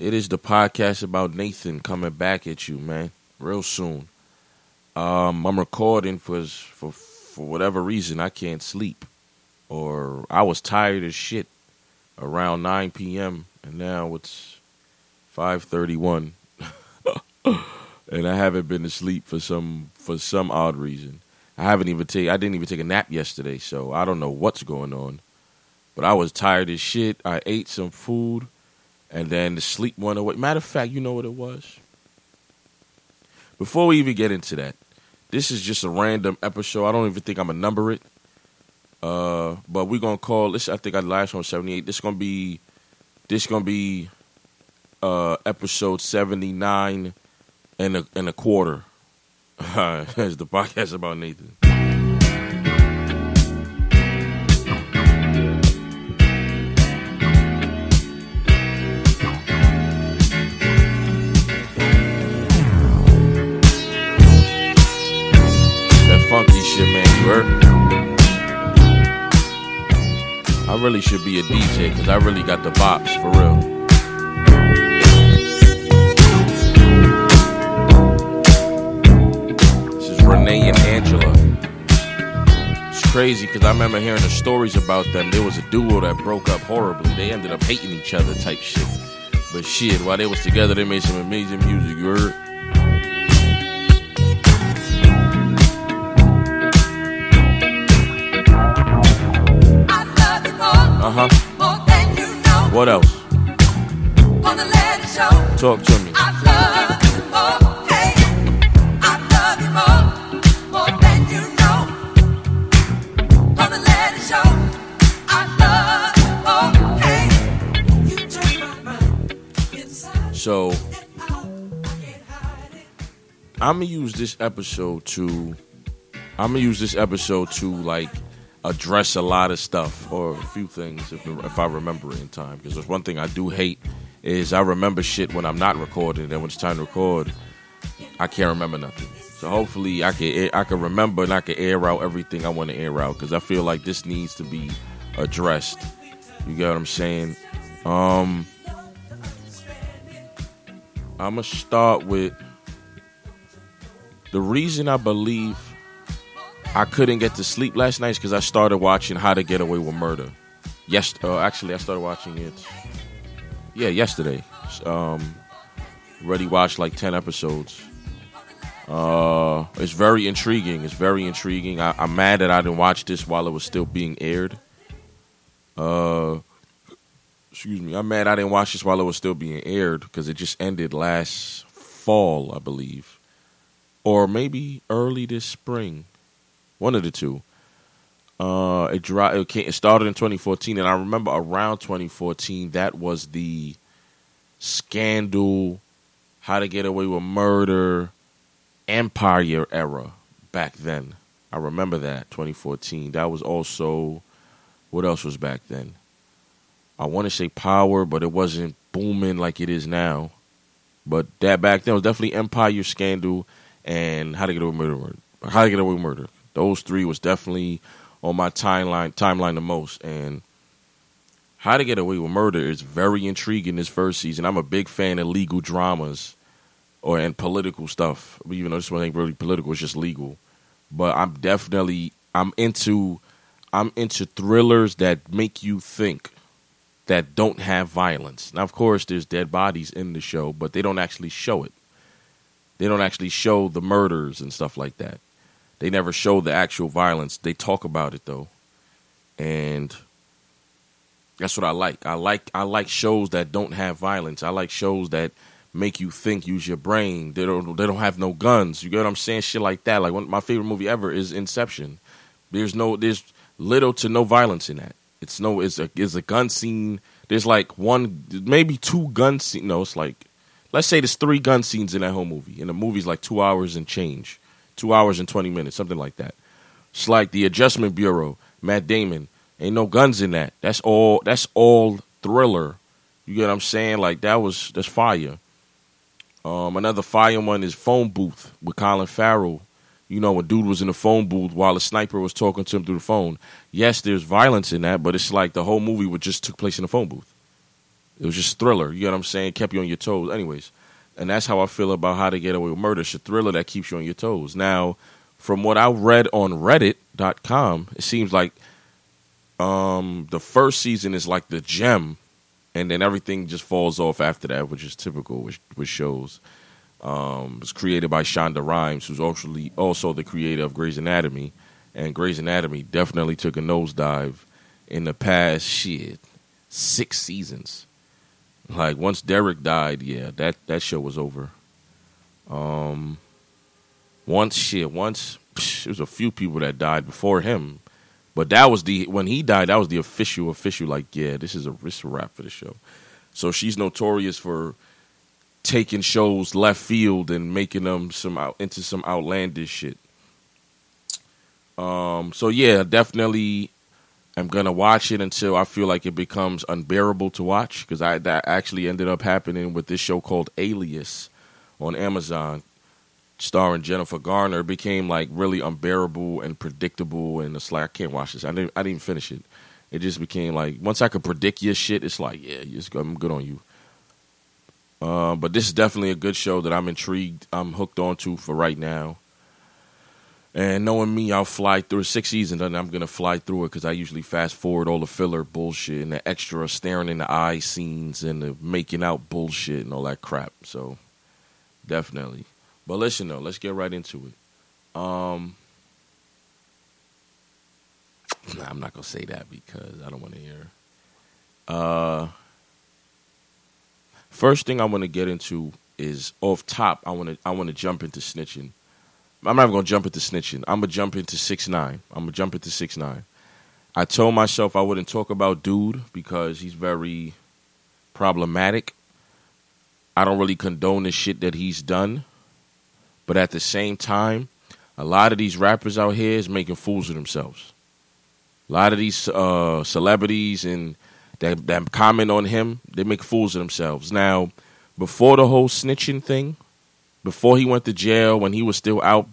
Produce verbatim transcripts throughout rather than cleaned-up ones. It is the podcast about Nathan coming back at you, man, real soon. Um, I'm recording for, for for whatever reason. I can't sleep, or I was tired as shit around nine p.m., and now it's five thirty-one, and I haven't been to sleep for some for some odd reason. I haven't even take I didn't even take a nap yesterday, so I don't know what's going on. But I was tired as shit. I ate some food, and then the sleep went away. Matter of fact, you know what it was? Before we even get into that, this is just a random episode. I don't even think I'm going to number it. Uh, but we're going to call this, I think I last on seventy-eight. This is going to be, this going to be uh, episode seventy-nine and a, and a quarter. That's the podcast about Nathan. I really should be a D J because I really got the bops for real. This is Renee and Angela. It's crazy because I remember hearing the stories about them. There was a duo that broke up horribly. They ended up hating each other type shit. But shit, while they was together, they made some amazing music, you heard? Uh huh. What else? Talk to me. So, I'm gonna use this episode to, I'm gonna use this episode to like. address a lot of stuff or a few things if, if I remember it in time, because there's one thing I do hate is I remember shit when I'm not recording, and when it's time to record I can't remember nothing. So hopefully I can I can remember and I can air out everything I want to air out, because I feel like this needs to be addressed. You get what I'm saying? um I'm gonna start with the reason I believe I couldn't get to sleep last night because I started watching How to Get Away with Murder. Yes, uh, actually, I started watching it. Yeah, yesterday. Um, already watched like ten episodes. Uh, it's very intriguing. It's very intriguing. I, I'm mad that I didn't watch this while it was still being aired. Uh, excuse me. I'm mad I didn't watch this while it was still being aired because it just ended last fall, I believe, or maybe early this spring. One of the two. Uh, it, dry, it, came, it started in twenty fourteen, and I remember around twenty fourteen, that was the scandal, How to Get Away with Murder, Empire era back then. I remember that, twenty fourteen. That was also, what else was back then? I want to say Power, but it wasn't booming like it is now. But that back then was definitely Empire, Scandal, and How to Get Away with Murder. How to Get Away with Murder. Those three was definitely on my timeline timeline the most. And How to Get Away with Murder is very intriguing this first season. I'm a big fan of legal dramas or and political stuff. Even though this one ain't really political, it's just legal. But I'm definitely I'm into I'm into thrillers that make you think, that don't have violence. Now, of course, there's dead bodies in the show, but they don't actually show it. They don't actually show the murders and stuff like that. They never show the actual violence. They talk about it though, and that's what I like. I like I like shows that don't have violence. I like shows that make you think, use your brain. They don't they don't have no guns. You get what I'm saying? Shit like that. Like one, my favorite movie ever is Inception. There's no there's little to no violence in that. It's no it's a it's a gun scene. There's like one maybe two gun scenes. No, it's like let's say there's three gun scenes in that whole movie, and the movie's like two hours and change. Two hours and twenty minutes, something like that. It's like The Adjustment Bureau, Matt Damon. Ain't no guns in that. That's all. That's all thriller. You get what I'm saying? Like that was that's fire. Um, another fire one is Phone Booth with Colin Farrell. You know, a dude was in the phone booth while a sniper was talking to him through the phone. Yes, there's violence in that, but it's like the whole movie would just took place in a phone booth. It was just thriller. You know what I'm saying? Kept you on your toes. Anyways, and that's how I feel about How to Get Away with Murder. It's a thriller that keeps you on your toes. Now, from what I read on Reddit dot com, it seems like um, the first season is like the gem, and then everything just falls off after that, which is typical with, with shows. Um, it's created by Shonda Rhimes, who's actually also the creator of Grey's Anatomy, and Grey's Anatomy definitely took a nosedive in the past, shit, six seasons. Like, once Derek died, yeah, that, that show was over. Um, once, shit, once, psh, there was a few people that died before him. But that was the, when he died, that was the official, official, like, yeah, this is a, this is a wrap for the show. So she's notorious for taking shows left field and making them some out, into some outlandish shit. Um, so, yeah, definitely... I'm going to watch it until I feel like it becomes unbearable to watch, because I that actually ended up happening with this show called Alias on Amazon, starring Jennifer Garner. It became like really unbearable and predictable, and it's like, I can't watch this. I didn't, I didn't finish it. It just became like, once I could predict your shit, it's like, yeah, it's good. I'm good on you. Uh, but this is definitely a good show that I'm intrigued, I'm hooked onto for right now. And knowing me, I'll fly through six seasons, and I'm going to fly through it because I usually fast-forward all the filler bullshit and the extra staring-in-the-eye scenes and the making-out bullshit and all that crap. So, definitely. But listen, though, let's get right into it. Um, nah, I'm not going to say that because I don't want to hear. Uh, first thing I want to get into is, off top, I want to I want to jump into snitching. I'm not even going to jump into snitching. I'm going to jump into 6ix9ine. I'm going to jump into 6ix9ine. I told myself I wouldn't talk about Dude because he's very problematic. I don't really condone the shit that he's done. But at the same time, a lot of these rappers out here is making fools of themselves. A lot of these uh, celebrities and that, that comment on him, they make fools of themselves. Now, before the whole snitching thing, before he went to jail, when he was still out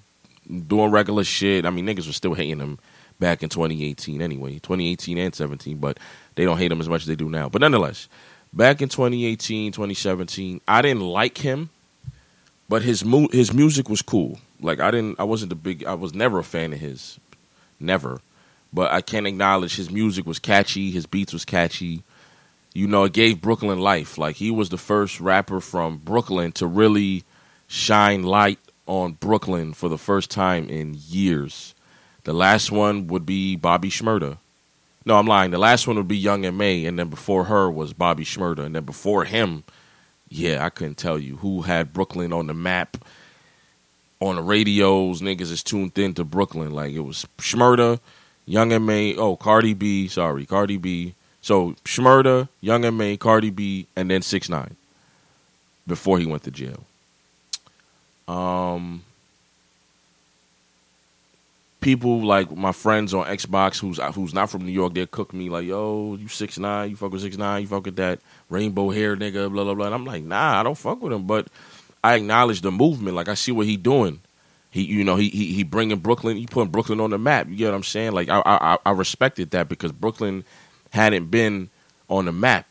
doing regular shit, I mean, niggas were still hating him back in twenty eighteen anyway, twenty eighteen and seventeen, but they don't hate him as much as they do now. But nonetheless, back in twenty eighteen, twenty seventeen, I didn't like him, but his mu- his music was cool. Like, I didn't, I wasn't the big, I was never a fan of his, never. But I can't acknowledge his music was catchy, his beats was catchy. You know, it gave Brooklyn life. Like, he was the first rapper from Brooklyn to really shine light on Brooklyn for the first time in years. The last one would be Bobby Shmurda. No, I'm lying. The last one would be Young and May, and then before her was Bobby Shmurda, and then before him, yeah, I couldn't tell you who had Brooklyn on the map, on the radios. Niggas is tuned in to Brooklyn. Like, it was Shmurda, Young and May. Oh, Cardi B. Sorry, Cardi B. So Shmurda, Young and May, Cardi B, and then 6ix9ine before he went to jail. Um, people like my friends on Xbox who's who's not from New York, they'll cook me like, yo, you 6ix9ine, you fuck with 6ix9ine, you fuck with that rainbow hair nigga, blah, blah, blah. And I'm like, nah, I don't fuck with him, but I acknowledge the movement. Like, I see what he doing. He, you know, he he, he bringing Brooklyn, he putting Brooklyn on the map. You get what I'm saying? Like, I, I, I respected that because Brooklyn hadn't been on the map.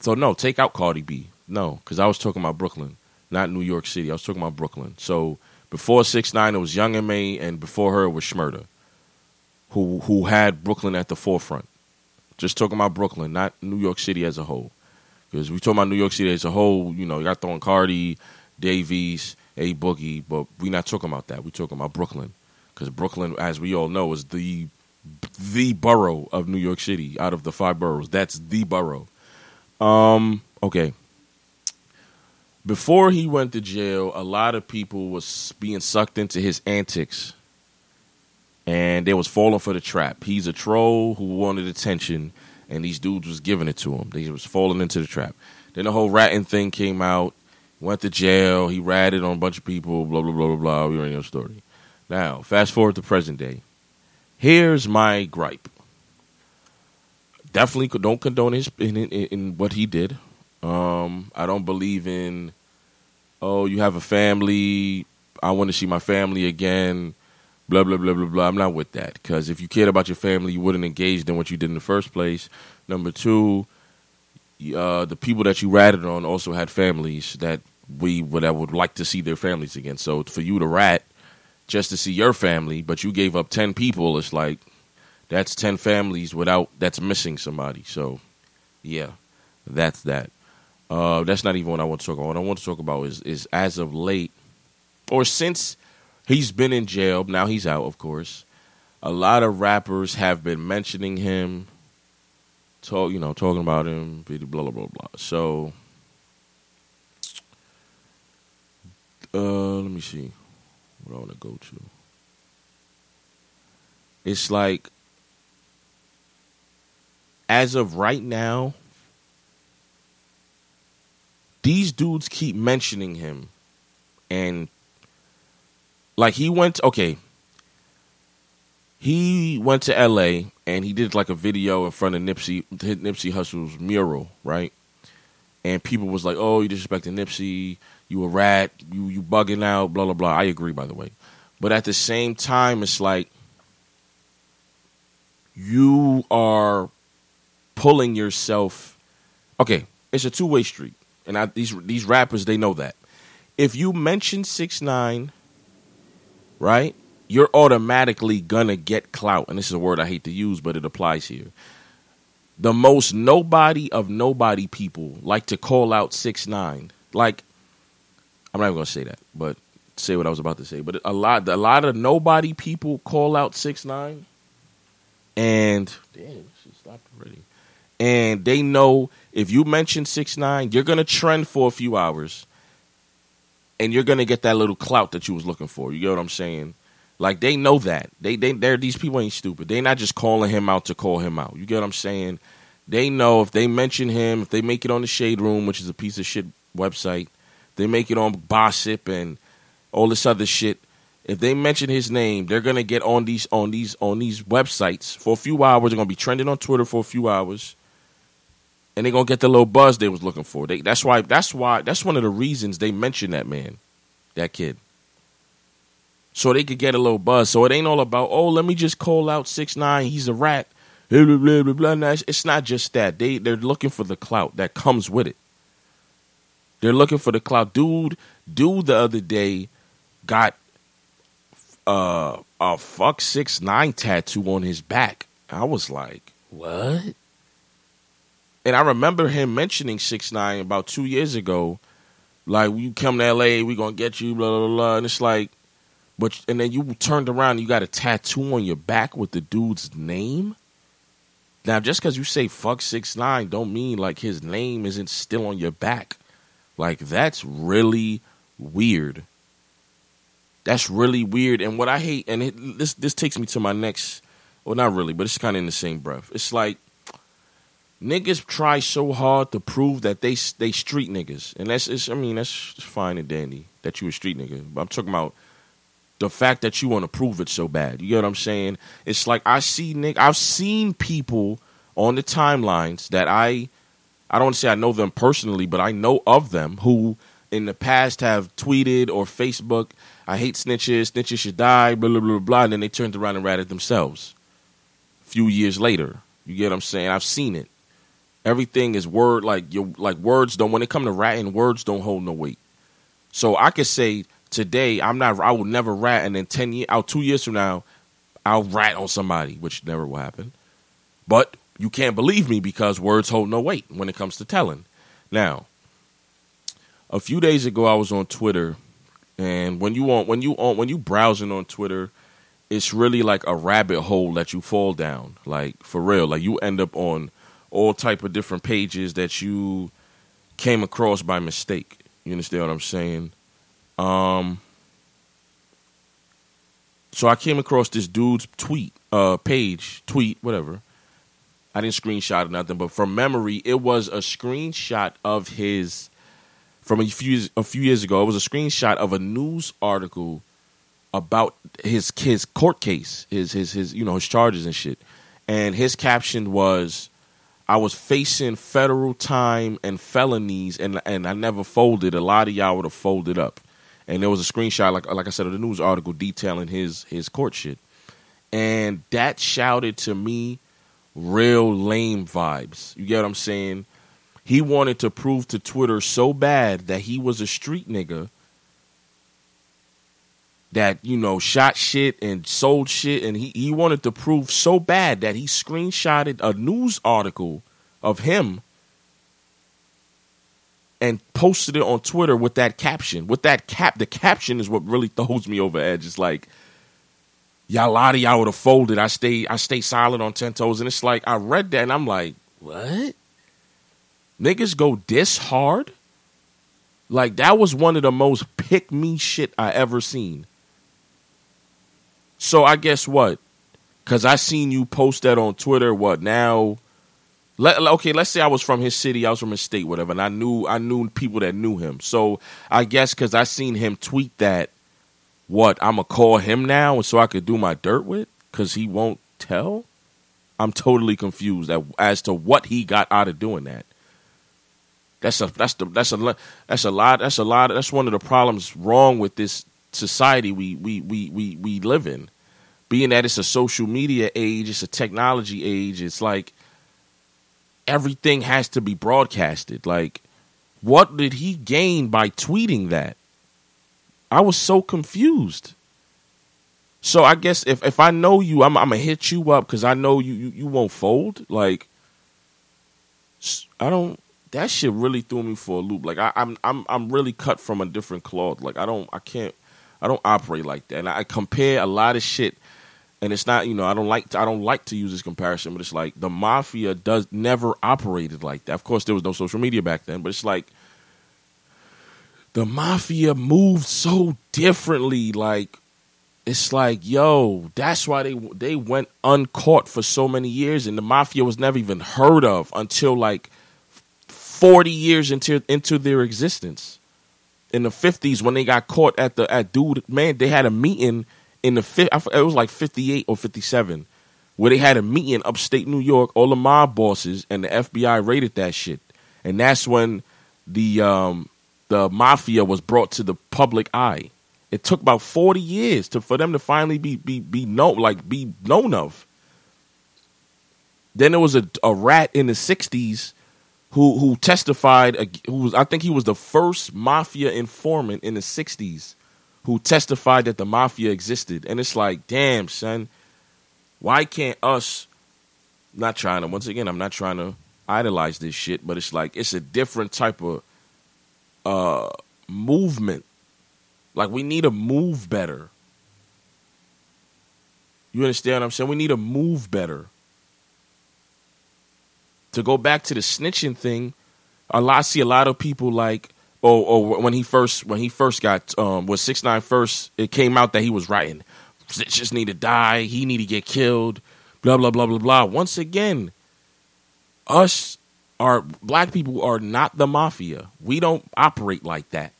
So no, take out Cardi B. No, because I was talking about Brooklyn. Not New York City. I was talking about Brooklyn. So before 6ix9ine, it was Young and May, and before her it was Shmurda, who who had Brooklyn at the forefront. Just talking about Brooklyn, not New York City as a whole. Because we talking about New York City as a whole, you know, you got throwing Cardi, Davies, A Boogie, but we not talking about that. We talking about Brooklyn. Because Brooklyn, as we all know, is the the borough of New York City out of the five boroughs. That's the borough. Um, okay. Before he went to jail, a lot of people was being sucked into his antics, and they was falling for the trap. He's a troll who wanted attention, and these dudes was giving it to him. They was falling into the trap. Then the whole ratting thing came out, went to jail, he ratted on a bunch of people, blah, blah, blah, blah, blah. We already know the story. Now, fast forward to present day. Here's my gripe. Definitely don't condone his in, in, in what he did. Um, I don't believe in, oh, you have a family, I want to see my family again, blah, blah, blah, blah, blah. I'm not with that, because if you cared about your family, you wouldn't engage in what you did in the first place. Number two, uh, the people that you ratted on also had families that we would that would like to see their families again. So for you to rat just to see your family, but you gave up ten people, it's like that's ten families without that's missing somebody. So yeah, that's that. Uh, that's not even what I want to talk about. What I want to talk about is is as of late or since he's been in jail. Now he's out, of course. A lot of rappers have been mentioning him, talk you know talking about him, blah blah blah blah. So uh, let me see what I want to go to. It's like as of right now, these dudes keep mentioning him, and like he went, okay, he went to L A and he did like a video in front of Nipsey, Nipsey Hussle's mural, right? And people was like, "Oh, you disrespecting Nipsey, you a rat, you you bugging out, blah blah blah." I agree, by the way, but at the same time, it's like you are pulling yourself. Okay, it's a two way street. And I, these these rappers, they know that. If you mention six nine, right, you're automatically gonna get clout. And this is a word I hate to use, but it applies here. The most nobody of nobody people like to call out six nine. Like, I'm not even gonna say that, but say what I was about to say. But a lot, a lot of nobody people call out six nine, and damn, she stopped already. And they know if you mention six nine, you're going to trend for a few hours and you're going to get that little clout that you was looking for. You get what I'm saying? Like, they know that. They, they, they're, these people ain't stupid. They're not just calling him out to call him out. You get what I'm saying? They know if they mention him, if they make it on the Shade Room, which is a piece of shit website, they make it on Bossip and all this other shit. If they mention his name, they're going to get on these on these, on these websites for a few hours. They're going to be trending on Twitter for a few hours. And they're going to get the little buzz they was looking for. They, that's why. That's why. That's one of the reasons they mentioned that man, that kid. So they could get a little buzz. So it ain't all about, oh, let me just call out six nine. He's a rat. Blah, blah, blah, blah, blah. It's not just that. They, they're looking for the clout that comes with it. They're looking for the clout. Dude, dude the other day got uh, a fuck six nine tattoo on his back. I was like, what? And I remember him mentioning six nine about two years ago, like, you come to L A, we gonna get you, blah blah blah. And it's like, but and then you turned around, and you got a tattoo on your back with the dude's name. Now, just because you say fuck six nine, don't mean like his name isn't still on your back. Like, that's really weird. That's really weird. And what I hate, and it, this this takes me to my next, well, not really, but it's kind of in the same breath. It's like, niggas try so hard to prove that they they street niggas. And that's, it's, I mean, that's fine and dandy that you a street nigga. But I'm talking about the fact that you want to prove it so bad. You get what I'm saying? It's like I see, nigga, I've seen people on the timelines that I, I don't say I know them personally, but I know of them who in the past have tweeted or Facebook, I hate snitches, snitches should die, blah, blah, blah, blah. And then they turned around and ratted themselves a few years later. You get what I'm saying? I've seen it. Everything is word, like your like words don't, when it come to ratting, words don't hold no weight. So I could say today I'm not, I will never rat, and then ten years, out two years from now, I'll rat on somebody, which never will happen. But you can't believe me because words hold no weight when it comes to telling. Now, a few days ago I was on Twitter, and when you on when you on when you browsing on Twitter, it's really like a rabbit hole that you fall down, like for real, like you end up on all type of different pages that you came across by mistake. You understand what I'm saying? Um, so I came across this dude's tweet, uh, page, tweet, whatever. I didn't screenshot or nothing, but from memory, it was a screenshot of his, from a few, a few years ago, it was a screenshot of a news article about his, his court case, his, his, his, you know, his charges and shit. And his caption was, I was facing federal time and felonies, and and I never folded. A lot of y'all would have folded up. And there was a screenshot, like like I said, of the news article detailing his his court shit. And that shouted to me real lame vibes. You get what I'm saying? He wanted to prove to Twitter so bad that he was a street nigga that, you know, shot shit and sold shit. And he, he wanted to prove so bad that he screenshotted a news article of him and posted it on Twitter with that caption. With that cap, the caption is what really throws me over edge. It's like, y'all lied, y'all would have folded. I stay, I stay silent on ten toes. And it's like, I read that and I'm like, what? Niggas go this hard? Like, that was one of the most pick me shit I ever seen. So I guess what? Because I seen you post that on Twitter. What now? Let, okay, let's say I was from his city, I was from his state, whatever, and I knew I knew people that knew him. So I guess because I seen him tweet that, what, I'm going to call him now and so I could do my dirt with? Because he won't tell? I'm totally confused as to what he got out of doing that. That's a that's the that's a that's a lot that's a lot that's one of the problems wrong with this society we we we we we live in. Being that it's a social media age, it's a technology age, it's like everything has to be broadcasted. Like, what did he gain by tweeting that? I was so confused. So I guess if, if I know you, I'm I'm gonna hit you up because I know you, you you won't fold. Like, I don't. That shit really threw me for a loop. Like I, I'm I'm I'm really cut from a different cloth. Like I don't I can't I don't operate like that. And I, I compare a lot of shit. And it's not, you know, I don't like to, I don't like to use this comparison, but it's like the mafia does never operated like that. Of course, there was no social media back then, but it's like the mafia moved so differently. Like it's like, yo, that's why they they went uncaught for so many years, and the mafia was never even heard of until like forty years into into their existence. In the fifties, when they got caught at the at dude, man, they had a meeting. In the it was like fifty-eight or fifty-seven, where they had a meeting upstate New York, all the mob bosses, and the F B I raided that shit, and that's when the um, the mafia was brought to the public eye. It took about forty years to for them to finally be be be known, like be known of. Then there was a a rat in the sixties who who testified, who was I think he was the first mafia informant in the sixties. Who testified that the mafia existed. And it's like, damn, son, why can't us, not trying to, once again, I'm not trying to idolize this shit, but it's like, it's a different type of uh, movement. Like, we need to move better. You understand what I'm saying? We need to move better. To go back to the snitching thing, a lot, I see a lot of people like, Or, or when he first when he first got um, was six nine first, it came out that he was writing, just need to die, he need to get killed, blah blah blah blah blah. Once again, us are black people are not the mafia. We don't operate like that.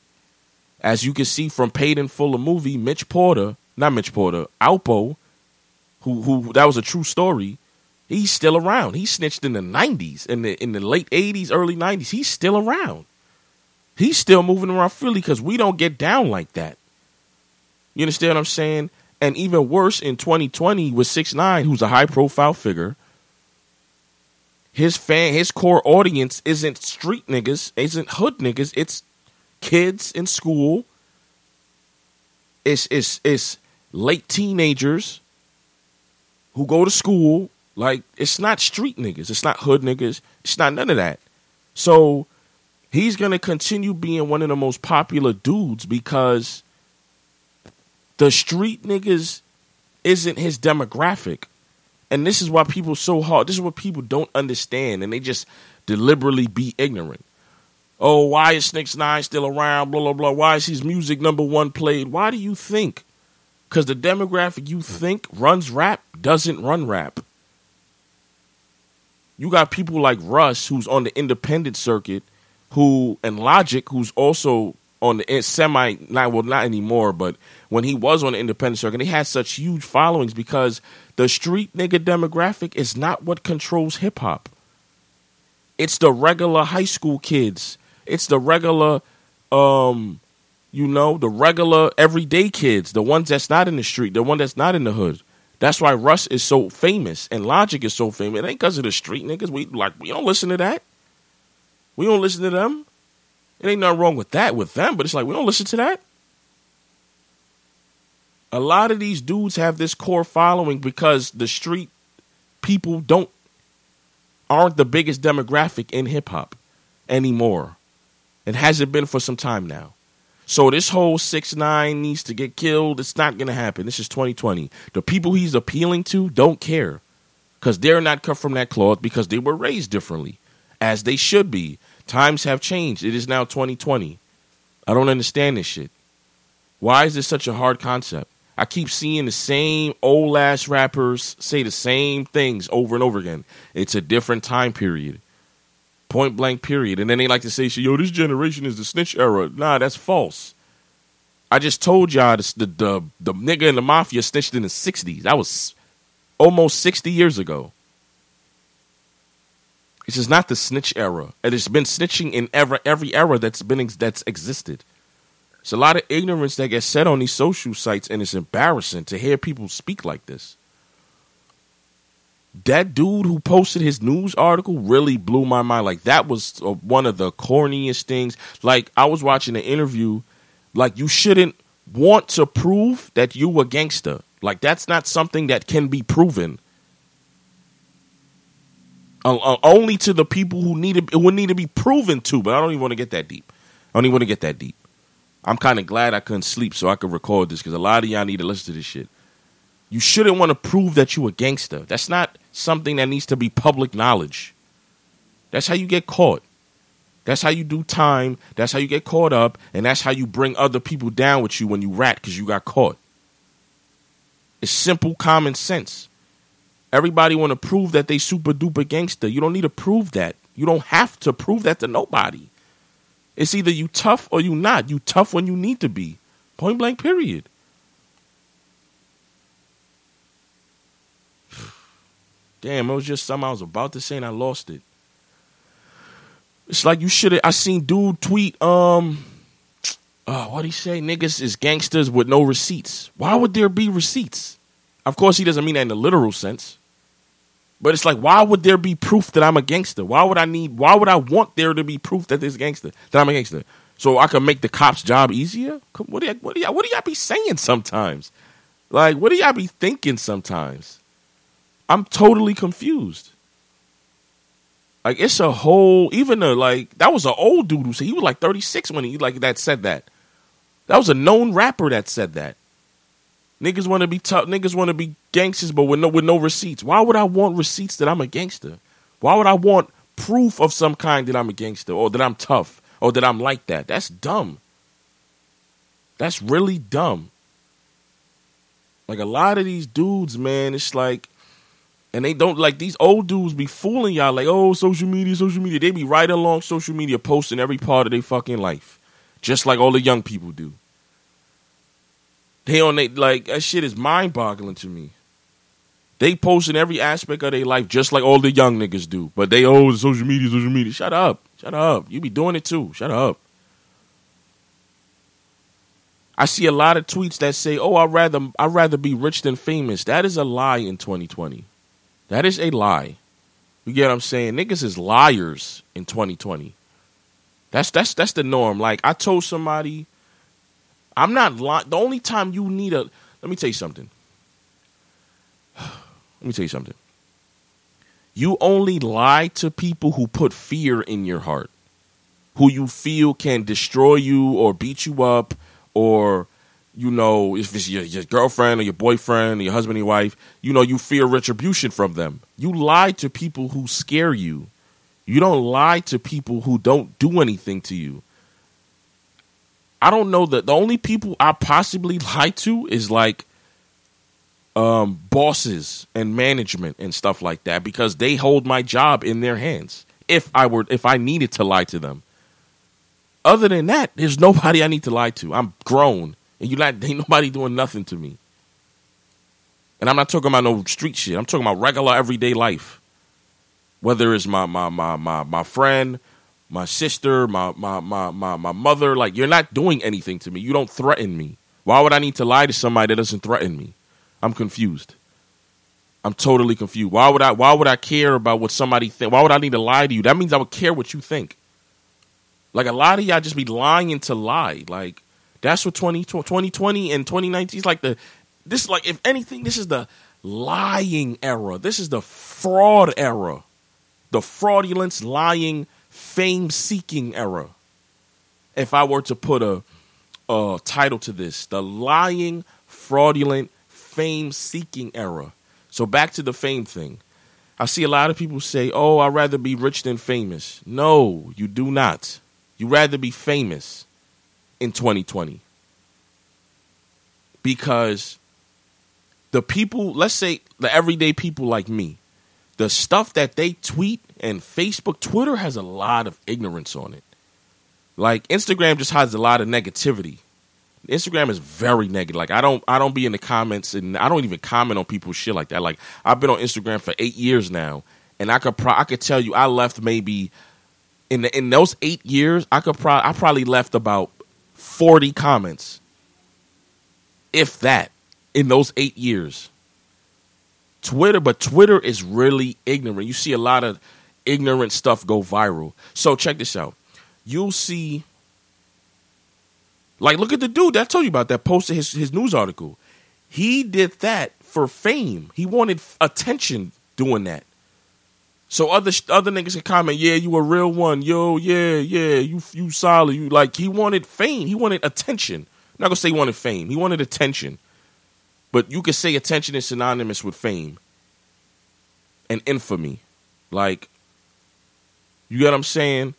As you can see from Paid in Full, a movie, Mitch Porter, not Mitch Porter, Alpo, who who that was a true story. He's still around. He snitched in the nineties, in the in the late eighties, early nineties. He's still around. He's still moving around freely because we don't get down like that. You understand what I'm saying? And even worse, in twenty twenty with six nine, who's a high-profile figure, his fan, his core audience isn't street niggas, isn't hood niggas. It's kids in school. It's it's it's late teenagers who go to school. Like, it's not street niggas. It's not hood niggas. It's not none of that. So he's going to continue being one of the most popular dudes because the street niggas isn't his demographic. And this is why people so hard. This is what people don't understand. And they just deliberately be ignorant. Oh, why is six nine still around? Blah, blah, blah. Why is his music number one played? Why do you think? Because the demographic you think runs rap doesn't run rap. You got people like Russ, who's on the independent circuit, who and Logic, who's also on the semi, not, well, not anymore, but when he was on the independent circuit, he had such huge followings because the street nigga demographic is not what controls hip-hop. It's the regular high school kids. It's the regular, um, you know, the regular everyday kids, the ones that's not in the street, the one that's not in the hood. That's why Russ is so famous and Logic is so famous. It ain't because of the street niggas. We like we don't listen to that. We don't listen to them. It ain't nothing wrong with that with them, but it's like, we don't listen to that. A lot of these dudes have this core following because the street people don't, aren't the biggest demographic in hip hop anymore. It hasn't been for some time now. So this whole six nine needs to get killed, it's not going to happen. This is twenty twenty. The people he's appealing to don't care because they're not cut from that cloth because they were raised differently, as they should be. Times have changed. It is now twenty twenty. I don't understand this shit. Why is this such a hard concept? I keep seeing the same old ass rappers say the same things over and over again. It's a different time period. Point blank period. And then they like to say, yo, this generation is the snitch era. Nah, that's false. I just told y'all this, the, the, the nigga in the mafia snitched in the sixties. That was almost sixty years ago. This is not the snitch era. And it's been snitching in every, every era that's been that's existed. It's a lot of ignorance that gets said on these social sites, and it's embarrassing to hear people speak like this. That dude who posted his news article really blew my mind. Like, that was one of the corniest things. Like, I was watching an interview. Like, you shouldn't want to prove that you a gangster. Like, that's not something that can be proven. Uh, only to the people who need it, it would need to be proven to, but I don't even want to get that deep. I don't even want to get that deep. I'm kind of glad I couldn't sleep so I could record this because a lot of y'all need to listen to this shit. You shouldn't want to prove that you a gangster. That's not something that needs to be public knowledge. That's how you get caught. That's how you do time. That's how you get caught up. And that's how you bring other people down with you when you rat because you got caught. It's simple common sense. Everybody want to prove that they super duper gangster. You don't need to prove that. You don't have to prove that to nobody. It's either you tough or you not. You tough when you need to be. Point blank period. Damn, it was just something I was about to say and I lost it. It's like you should have... I seen dude tweet, um... Uh, what'd he say? Niggas is gangsters with no receipts. Why would there be receipts? Of course, he doesn't mean that in the literal sense. But it's like, why would there be proof that I'm a gangster? Why would I need, why would I want there to be proof that there's gangster, that I'm a gangster? So I can make the cops' job easier? What do y'all, what do y'all, what do y'all be saying sometimes? Like, what do y'all be thinking sometimes? I'm totally confused. Like, it's a whole, even a, like, that was an old dude who said, he was like thirty-six when he, like, that said that. That was a known rapper that said that. Niggas want to be tough. Niggas want to be gangsters, but with no with no receipts. Why would I want receipts that I'm a gangster? Why would I want proof of some kind that I'm a gangster or that I'm tough or that I'm like that? That's dumb. That's really dumb. Like, a lot of these dudes, man, it's like, and they don't, like, these old dudes be fooling y'all like, oh, social media, social media. They be right along social media posting every part of their fucking life, just like all the young people do. They on they like that shit is mind boggling to me. They posting every aspect of their life just like all the young niggas do, but they owe the social media, social media. Shut up, shut up. You be doing it too. Shut up. I see a lot of tweets that say, "Oh, I rather I rather be rich than famous." That is a lie in twenty twenty. That is a lie. You get what I'm saying? Niggas is liars in twenty twenty. That's that's that's the norm. Like, I told somebody. I'm not lying. The only time you need a... Let me tell you something. Let me tell you something. You only lie to people who put fear in your heart, who you feel can destroy you or beat you up or, you know, if it's your, your girlfriend or your boyfriend or your husband or your wife, you know, you fear retribution from them. You lie to people who scare you. You don't lie to people who don't do anything to you. I don't know that the only people I possibly lie to is like um, bosses and management and stuff like that, because they hold my job in their hands. If I were, if I needed to lie to them, other than that, there's nobody I need to lie to. I'm grown and you like, ain't nobody doing nothing to me. And I'm not talking about no street shit. I'm talking about regular everyday life, whether it's my, my, my, my, my friend, my sister, my, my my my my mother. Like, you're not doing anything to me. You don't threaten me. Why would I need to lie to somebody that doesn't threaten me? I'm confused. I'm totally confused. Why would I why would I care about what somebody think? Why would I need to lie to you? That means I would care what you think. Like, a lot of y'all just be lying to lie. Like, that's what twenty twenty and twenty nineteen is like. The this like if anything, this is the lying era. This is the fraud era, the fraudulence, lying, fame seeking era. If I were to put a, a title to this, the lying, fraudulent, fame seeking era. So back to the fame thing. I see a lot of people say, "Oh, I'd rather be rich than famous." No, you do not. You'd rather be famous in twenty twenty. Because the people, let's say the everyday people like me, the stuff that they tweet and Facebook, Twitter has a lot of ignorance on it. Like, Instagram just has a lot of negativity. Instagram is very negative. Like, I don't I don't be in the comments, and I don't even comment on people's shit like that. Like, I've been on Instagram for eight years now, and I could pro- I could tell you I left maybe in the, in those eight years, I could pro- I probably left about forty comments, if that, in those eight years. Twitter, but Twitter is really ignorant. You see a lot of ignorant stuff go viral. So check this out. You'll see, like, look at the dude that I told you about that posted his, his news article. He did that for fame. He wanted attention doing that. So other other niggas could comment, "Yeah, you a real one. Yo, yeah, yeah, you you solid." You like, he wanted fame. He wanted attention. I'm not going to say he wanted fame. He wanted attention. But you could say attention is synonymous with fame and infamy. Like, you get what I'm saying?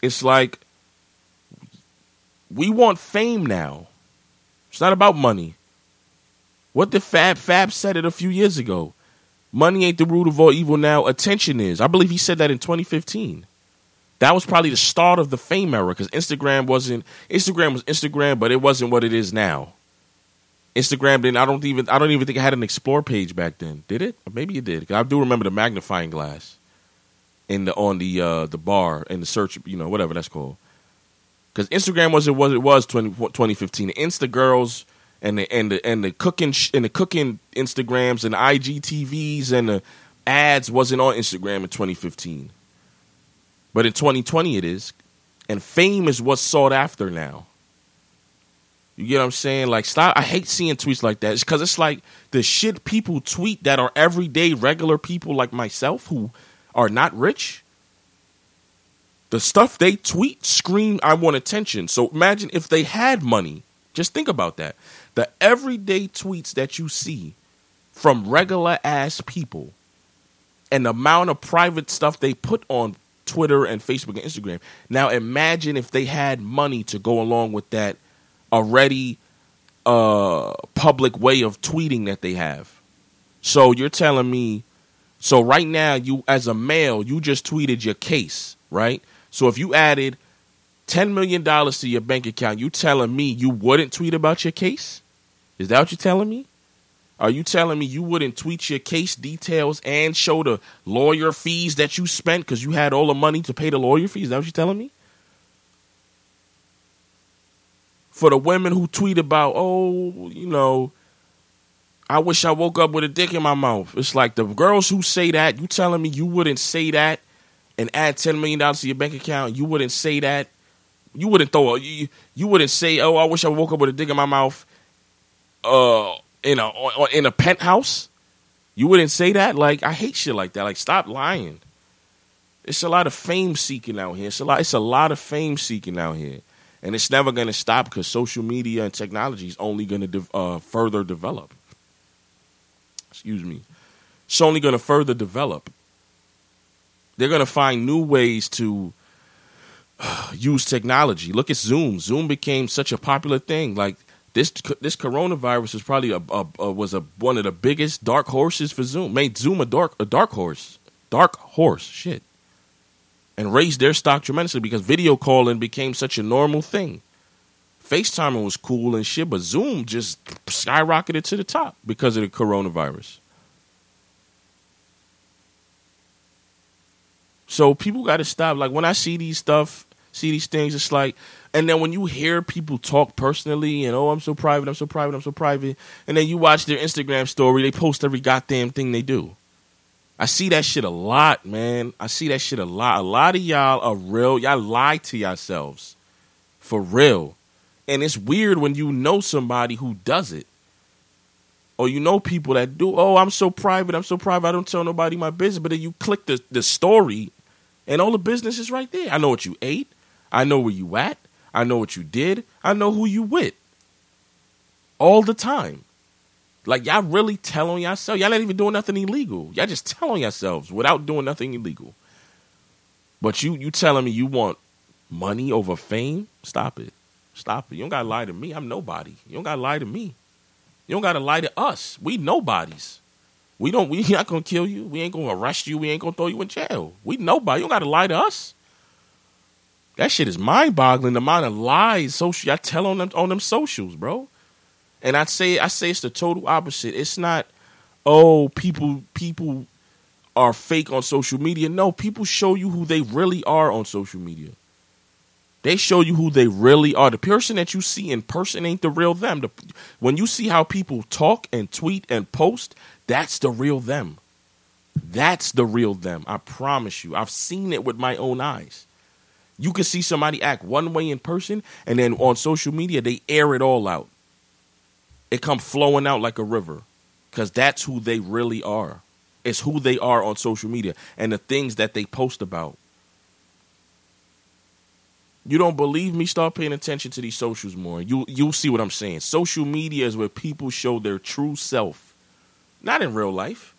It's like, we want fame now. It's not about money. What did Fab? Fab said it a few years ago. Money ain't the root of all evil now. Attention is. I believe he said that in twenty fifteen. That was probably the start of the fame era, because Instagram wasn't, Instagram was Instagram, but it wasn't what it is now. Instagram didn't, I don't even, I don't even think it had an explore page back then. Did it? Maybe it did. I do remember the magnifying glass in the, on the, uh, the bar and the search, you know, whatever that's called. Because Instagram wasn't what it was twenty fifteen. The Insta girls and the and the and the cooking sh- and the cooking Instagrams and the I G T Vs and the ads wasn't on Instagram in twenty fifteen. But in twenty twenty it is, and fame is what's sought after now. You get what I'm saying? Like, stop. I hate seeing tweets like that. It's because it's like the shit people tweet that are everyday regular people like myself who are not rich. The stuff they tweet scream, "I want attention." So imagine if they had money. Just think about that. The everyday tweets that you see from regular ass people and the amount of private stuff they put on Twitter and Facebook and Instagram. Now imagine if they had money to go along with that already uh, public way of tweeting that they have. So you're telling me, so right now you as a male, you just tweeted your case, right? So if you added ten million dollars to your bank account, you telling me you wouldn't tweet about your case? Is that what you're telling me? Are you telling me you wouldn't tweet your case details and show the lawyer fees that you spent because you had all the money to pay the lawyer fees? Is that what you're telling me? For the women who tweet about, "Oh, you know, I wish I woke up with a dick in my mouth." It's like the girls who say that, you telling me you wouldn't say that and add ten million dollars to your bank account? You wouldn't say that. You wouldn't throw. A, you, you wouldn't say, "Oh, I wish I woke up with a dick in my mouth." Uh, in a in a penthouse, you wouldn't say that. Like, I hate shit like that. Like, stop lying. It's a lot of fame seeking out here. It's a lot. It's a lot of fame seeking out here, and it's never gonna stop because social media and technology is only gonna de- uh, further develop. Excuse me. It's only gonna further develop. They're going to find new ways to use technology. Look at Zoom. Zoom became such a popular thing. Like, this this coronavirus was probably a, a, a was a one of the biggest dark horses for Zoom. Made Zoom a dark a dark horse. Dark horse. Shit. And raised their stock tremendously because video calling became such a normal thing. FaceTiming was cool and shit, but Zoom just skyrocketed to the top because of the coronavirus. So people got to stop. Like, when I see these stuff, see these things, it's like, and then when you hear people talk personally and, "Oh, I'm so private, I'm so private, I'm so private," and then you watch their Instagram story, they post every goddamn thing they do. I see that shit a lot, man. I see that shit a lot. A lot of y'all are real. Y'all lie to yourselves. For real. And it's weird when you know somebody who does it. Or you know people that do, oh, I'm so private, I'm so private, I don't tell nobody my business. But then you click the, the story, and all the business is right there. I know what you ate. I know where you at. I know what you did. I know who you with. All the time. Like, y'all really tell on yourself. Y'all not even doing nothing illegal. Y'all just tell on yourselves without doing nothing illegal. But you you telling me you want money over fame? Stop it. Stop it. You don't got to lie to me. I'm nobody. You don't got to lie to me. You don't got to lie to us. We nobodies. We don't. We not going to kill you. We ain't going to arrest you. We ain't going to throw you in jail. We nobody. You don't got to lie to us. That shit is mind-boggling, the amount of lies social, y'all tell on them, on them socials, bro. And I say I say it's the total opposite. It's not, oh, people people are fake on social media. No, people show you who they really are on social media. They show you who they really are. The person that you see in person ain't the real them. The, when you see how people talk and tweet and post, that's the real them. That's the real them. I promise you. I've seen it with my own eyes. You can see somebody act one way in person, and then on social media, they air it all out. It come flowing out like a river because that's who they really are. It's who they are on social media and the things that they post about. You don't believe me? Start paying attention to these socials more. You, you'll see what I'm saying. Social media is where people show their true self. Not in real life.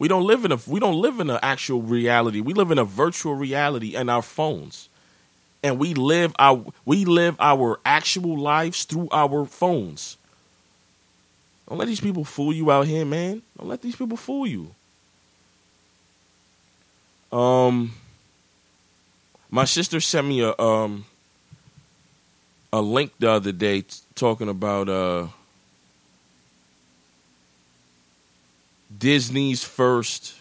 We don't live in a, we don't live in an actual reality. We live in a virtual reality in our phones. And we live our we live our actual lives through our phones. Don't let these people fool you out here, man. Don't let these people fool you. Um, my sister sent me a um a link the other day t- talking about uh Disney's first.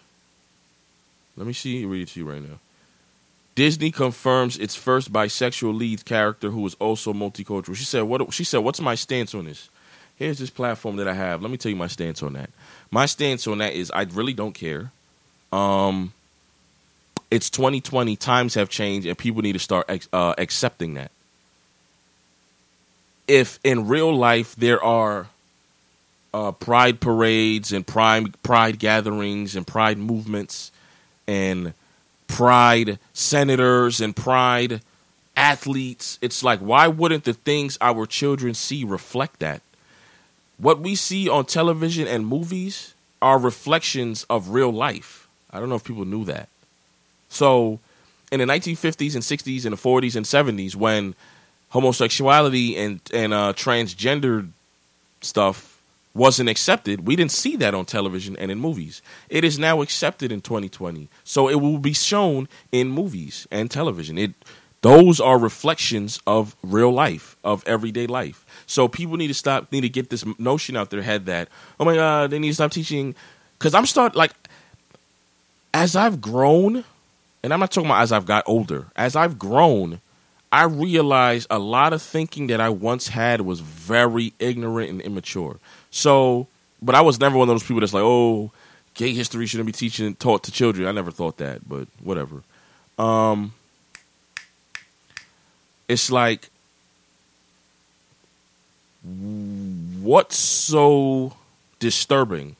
Let me see. Read it to you right now. Disney confirms its first bisexual lead character who is also multicultural. She said, "What?" She said, "What's my stance on this? Here's this platform that I have. Let me tell you my stance on that. My stance on that is I really don't care. Um, it's twenty twenty. Times have changed, and people need to start ex- uh, accepting that. If in real life there are uh, pride parades and pride pride gatherings and pride movements and pride senators and pride athletes. It's like, why wouldn't the things our children see reflect that? What we see on television and movies are reflections of real life. I don't know if people knew that. So in the nineteen fifties and sixties and the forties and seventies, when homosexuality and, and uh, transgender stuff wasn't accepted, we didn't see that on television and in movies. It is now accepted in twenty twenty. So it will be shown in movies and television. It those are reflections of real life, of everyday life. So people need to stop, need to get this notion out their head that, oh my God, they need to stop teaching. Because I'm start like, as I've grown, and I'm not talking about as I've got older, as I've grown, I realized a lot of thinking that I once had was very ignorant and immature. So, but I was never one of those people that's like, oh, gay history shouldn't be teaching taught to children. I never thought that, but whatever. Um, it's like, what's so disturbing?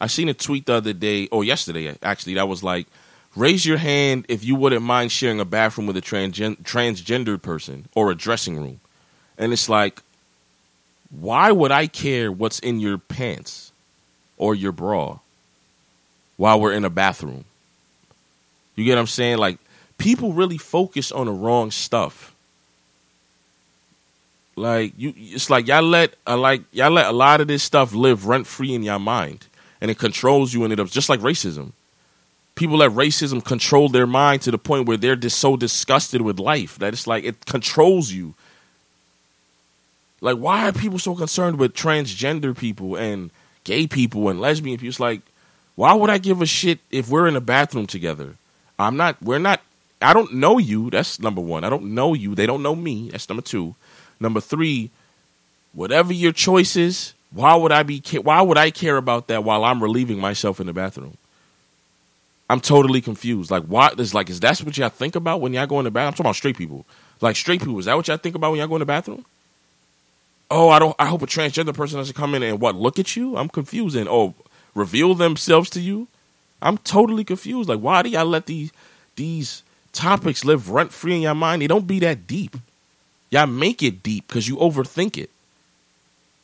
I seen a tweet the other day, or yesterday, actually, that was like, raise your hand if you wouldn't mind sharing a bathroom with a transgen- transgendered person or a dressing room. And it's like, why would I care what's in your pants or your bra while we're in a bathroom? You get what I'm saying? Like, people really focus on the wrong stuff. Like, you, it's like y'all let uh, like y'all let a lot of this stuff live rent free in your mind, and it controls you, and it's just like racism. People let racism control their mind to the point where they're just so disgusted with life that it's like it controls you. Like, why are people so concerned with transgender people and gay people and lesbian people? It's like, why would I give a shit if we're in a bathroom together? I'm not, we're not, I don't know you. That's number one. I don't know you. They don't know me. That's number two. Number three, whatever your choice is, why would I be, why would I care about that while I'm relieving myself in the bathroom? I'm totally confused. Like, why? It's like, is that what y'all think about when y'all go in the bathroom? I'm talking about straight people. Like, straight people, is that what y'all think about when y'all go in the bathroom? Oh, I don't. I hope a transgender person doesn't come in and what? Look at you? I'm confused. And oh, reveal themselves to you? I'm totally confused. Like, why do y'all let these these topics live rent free in your mind? They don't be that deep. Y'all make it deep because you overthink it.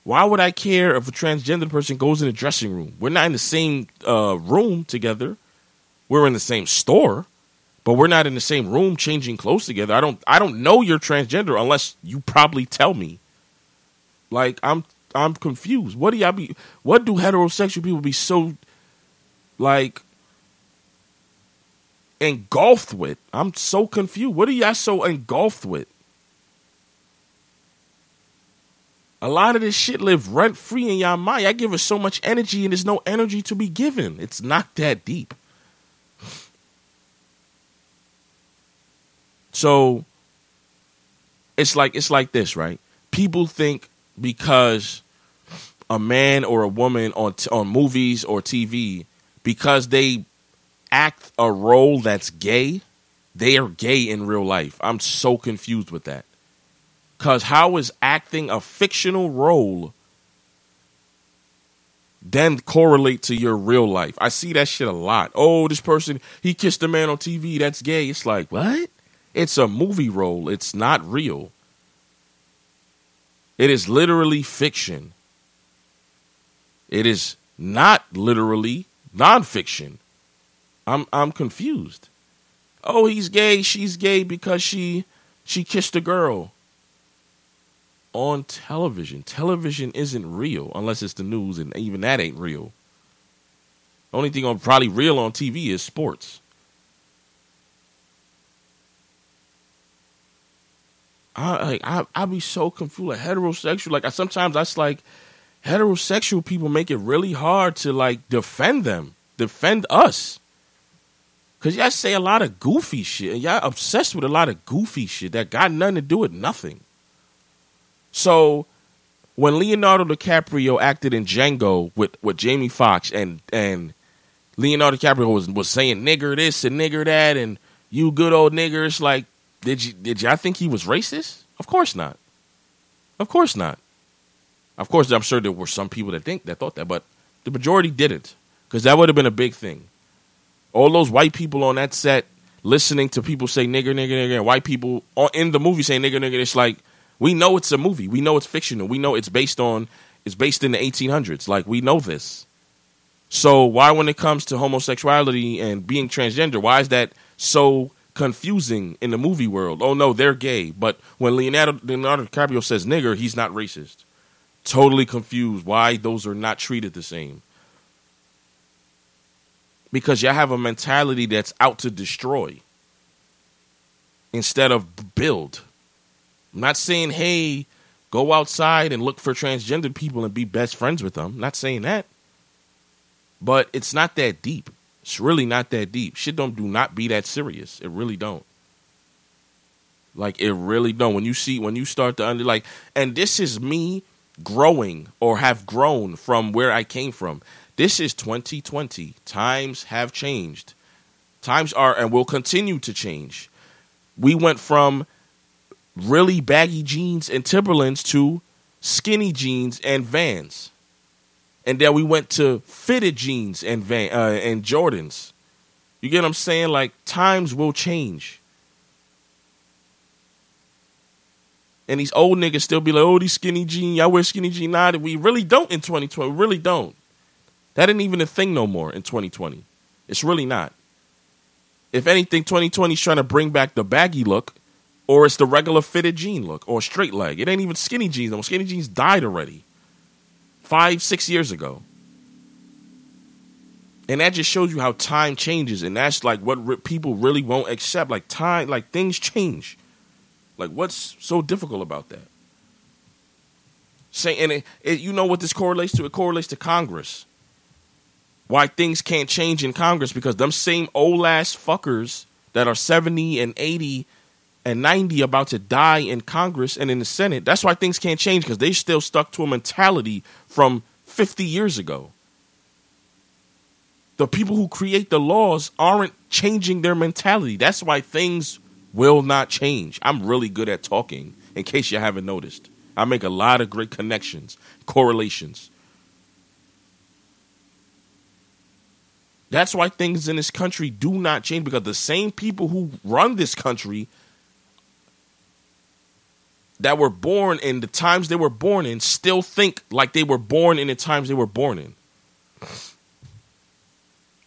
Why would I care if a transgender person goes in a dressing room? We're not in the same uh, room together. We're in the same store, but we're not in the same room changing clothes together. I don't. I don't know you're transgender unless you probably tell me. Like, I'm. I'm confused. What do y'all be? What do heterosexual people be so like engulfed with? I'm so confused. What are y'all so engulfed with? A lot of this shit live rent-free in y'all mind. Y'all give us so much energy, and there's no energy to be given. It's not that deep. So, it's like it's like this, right? People think because a man or a woman on t- on movies or T V, because they act a role that's gay, they are gay in real life. I'm so confused with that. Because how is acting a fictional role then correlate to your real life? I see that shit a lot. Oh, this person, he kissed a man on T V, that's gay. It's like, what? It's a movie role. It's not real. It is literally fiction. It is not literally nonfiction. I'm I'm confused. Oh, he's gay. She's gay because she she kissed a girl. On television. Television isn't real unless it's the news, and even that ain't real. The only thing I'm probably real on T V is sports. I I I be so confused. Like, heterosexual, like I, sometimes I like heterosexual people make it really hard to like defend them, defend us, cause y'all say a lot of goofy shit, and y'all obsessed with a lot of goofy shit that got nothing to do with nothing. So when Leonardo DiCaprio acted in Django with, with Jamie Foxx, and and Leonardo DiCaprio was, was saying nigger this and nigger that and you good old niggers, like, did you did y'all think he was racist? Of course not. Of course not. Of course, I'm sure there were some people that think that thought that, but the majority didn't, because that would have been a big thing. All those white people on that set listening to people say nigger, nigger, nigger, and white people in the movie saying nigger, nigger. It's like, we know it's a movie. We know it's fictional. We know it's based on, it's based in the eighteen hundreds. Like, we know this. So why, when it comes to homosexuality and being transgender, why is that so confusing in the movie world? Oh no, they're gay. But when Leonardo, Leonardo DiCaprio says nigger, he's not racist. Totally confused why those are not treated the same. Because y'all have a mentality that's out to destroy instead of build. I'm not saying, hey, go outside and look for transgendered people and be best friends with them. I'm not saying that. But it's not that deep. It's really not that deep. Shit don't do not be that serious. It really don't. Like, it really don't. When you see, when you start to under, like, and this is me growing or have grown from where I came from. This is twenty twenty. Times have changed. Times are and will continue to change. We went from really baggy jeans and Timberlands to skinny jeans and Vans. And then we went to fitted jeans and van, uh, and Jordans. You get what I'm saying? Like, times will change. And these old niggas still be like, oh, these skinny jeans, y'all wear skinny jeans. Nah, we really don't in twenty twenty. We really don't. That ain't even a thing no more in twenty twenty. It's really not. If anything, twenty twenty is trying to bring back the baggy look. Or it's the regular fitted jean look, or straight leg. It ain't even skinny jeans. No, skinny jeans died already. Five, six years ago. And that just shows you how time changes. And that's like what re- people really won't accept. Like, time, like, things change. Like, what's so difficult about that? Say, and it, it, you know what this correlates to? It correlates to Congress. Why things can't change in Congress, because them same old ass fuckers that are seventy and eighty and ninety about to die in Congress and in the Senate. That's why things can't change, because they still stuck to a mentality from fifty years ago. the people who create the laws aren't changing their mentality. That's why things will not change. I'm really good at talking, in case you haven't noticed. I make a lot of great connections, correlations. That's why things in this country do not change, because the same people who run this country that were born in the times they were born in still think like they were born in the times they were born in.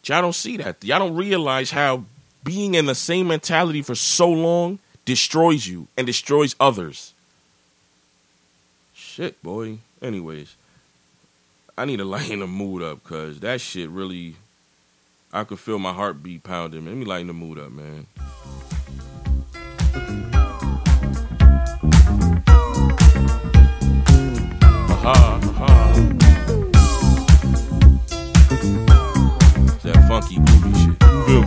Y'all don't see that. Y'all don't realize how being in the same mentality for so long destroys you and destroys others. Shit, boy. Anyways, I need to lighten the mood up, because that shit really... I could feel my heartbeat pounding. Let me lighten the mood up, man. Aha, aha. It's that funky movie shit. You feel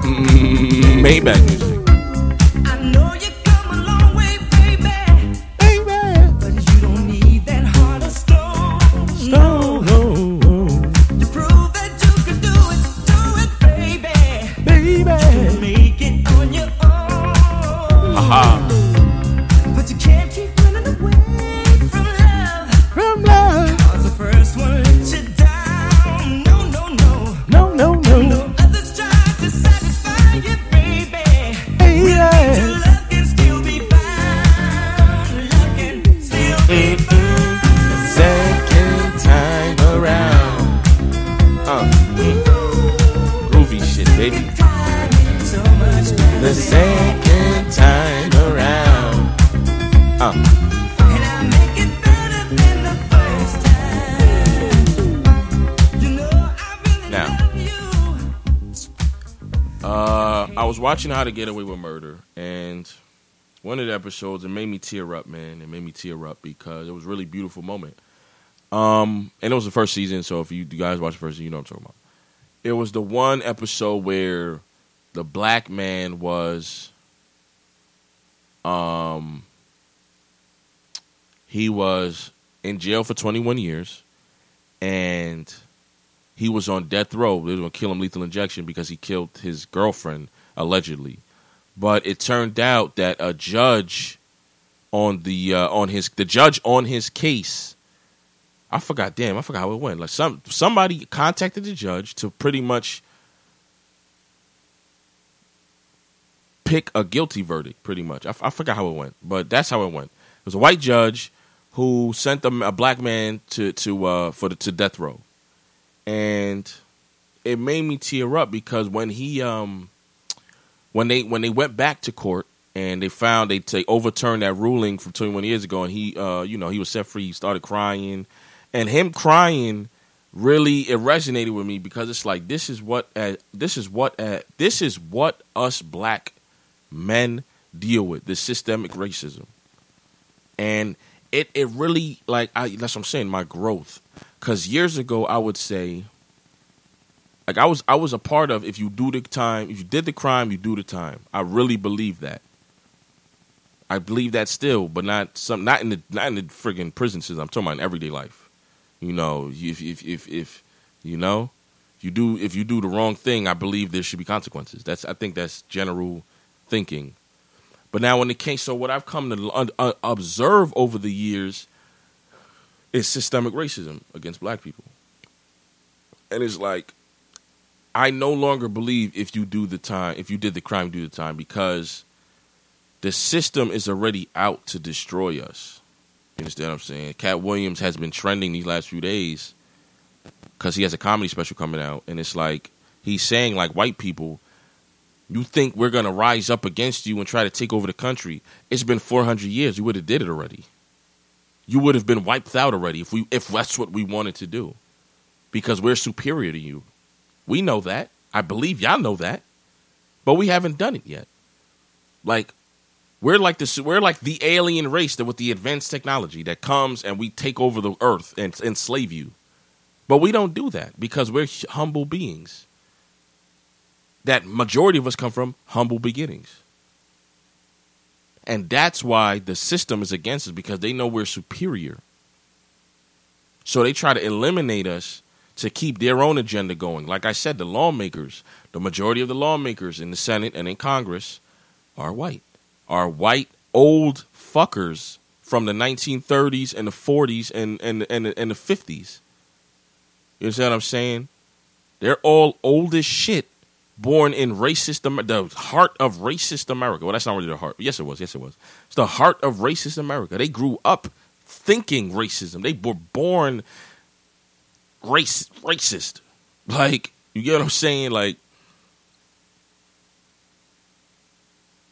me? Mm-hmm. Maybach music. Watching How to Get Away with Murder, and one of the episodes, it made me tear up, man. It made me tear up because it was a really beautiful moment. Um, and it was the first season, so if you, you guys watch the first season, you know what I'm talking about. It was the one episode where the black man was, um, he was in jail for twenty-one years, and he was on death row. They were going to kill him lethal injection because he killed his girlfriend, allegedly. But it turned out that a judge on the uh, on his the judge on his case, I forgot. Damn, I forgot how it went. Like some somebody contacted the judge to pretty much pick a guilty verdict. Pretty much, I, I forgot how it went, but that's how it went. It was a white judge who sent them, a black man to to uh, for the, to death row, and it made me tear up because when he um. When they when they went back to court and they found they, they overturned that ruling from twenty-one years ago, and he uh you know he was set free, he started crying, and him crying really it resonated with me because it's like this is what uh, this is what uh, this is what us black men deal with, the systemic racism, and it it really like I that's what I'm saying, my growth, because years ago I would say. Like I was, I was a part of. If you do the time, if you did the crime, you do the time. I really believe that. I believe that still, but not some, not in the, not in the friggin' prison system. I'm talking about in everyday life. You know, if if if if you know, if you do if you do the wrong thing, I believe there should be consequences. That's I think that's general thinking. But now in the case, so what I've come to observe over the years is systemic racism against black people, and it's like. I no longer believe if you do the time, if you did the crime, do the time, because the system is already out to destroy us. You understand what I'm saying? Kat Williams has been trending these last few days because he has a comedy special coming out, and it's like he's saying, like, white people, you think we're going to rise up against you and try to take over the country? It's been four hundred years. You would have did it already. You would have been wiped out already if we if that's what we wanted to do, because we're superior to you. We know that. I believe y'all know that, but we haven't done it yet. Like we're like the we're like the alien race that with the advanced technology that comes and we take over the earth and enslave you, but we don't do that because we're humble beings. That majority of us come from humble beginnings, and that's why the system is against us because they know we're superior. So they try to eliminate us. to keep their own agenda going. Like I said, the lawmakers, the majority of the lawmakers in the Senate and in Congress are white, are white old fuckers from the nineteen thirties and the forties and, and, and, and the fifties. You understand what I'm saying? They're all old as shit, born in racist, the heart of racist America. Well, that's not really the heart. Yes, it was. Yes, it was. It's the heart of racist America. They grew up thinking racism. They were born race, racist. Like, you get what I'm saying? Like,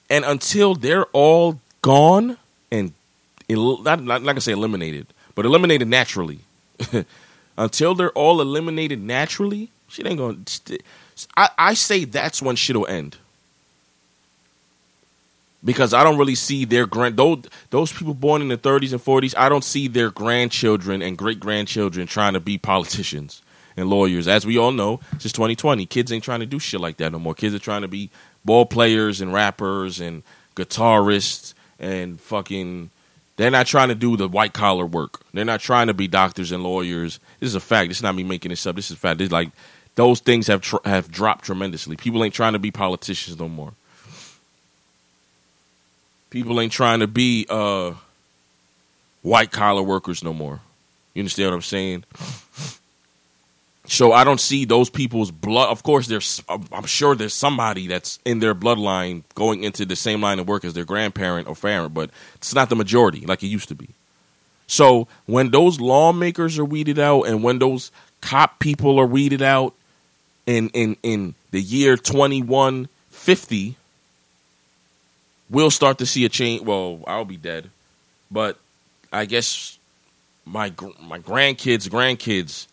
and until they're all gone and el- not, not, not gonna say eliminated, but eliminated naturally. Until they're all eliminated naturally, shit ain't gonna. St- I, I say that's when shit'll end. Because I don't really see their grand... Those, those people born in the thirties and forties, I don't see their grandchildren and great-grandchildren trying to be politicians and lawyers. As we all know, since twenty twenty, kids ain't trying to do shit like that no more. Kids are trying to be ball players and rappers and guitarists and fucking... They're not trying to do the white-collar work. They're not trying to be doctors and lawyers. This is a fact. This is not me making this up. This is a fact. This is like... Those things have tr- have dropped tremendously. People ain't trying to be politicians no more. People ain't trying to be uh, white-collar workers no more. You understand what I'm saying? So I don't see those people's blood. Of course, there's. I'm sure there's somebody that's in their bloodline going into the same line of work as their grandparent or parent, but it's not the majority like it used to be. So when those lawmakers are weeded out and when those cop people are weeded out, In, in, in the year twenty-one fifty, we'll start to see a change. Well, I'll be dead, but I guess my my grandkids, grandkids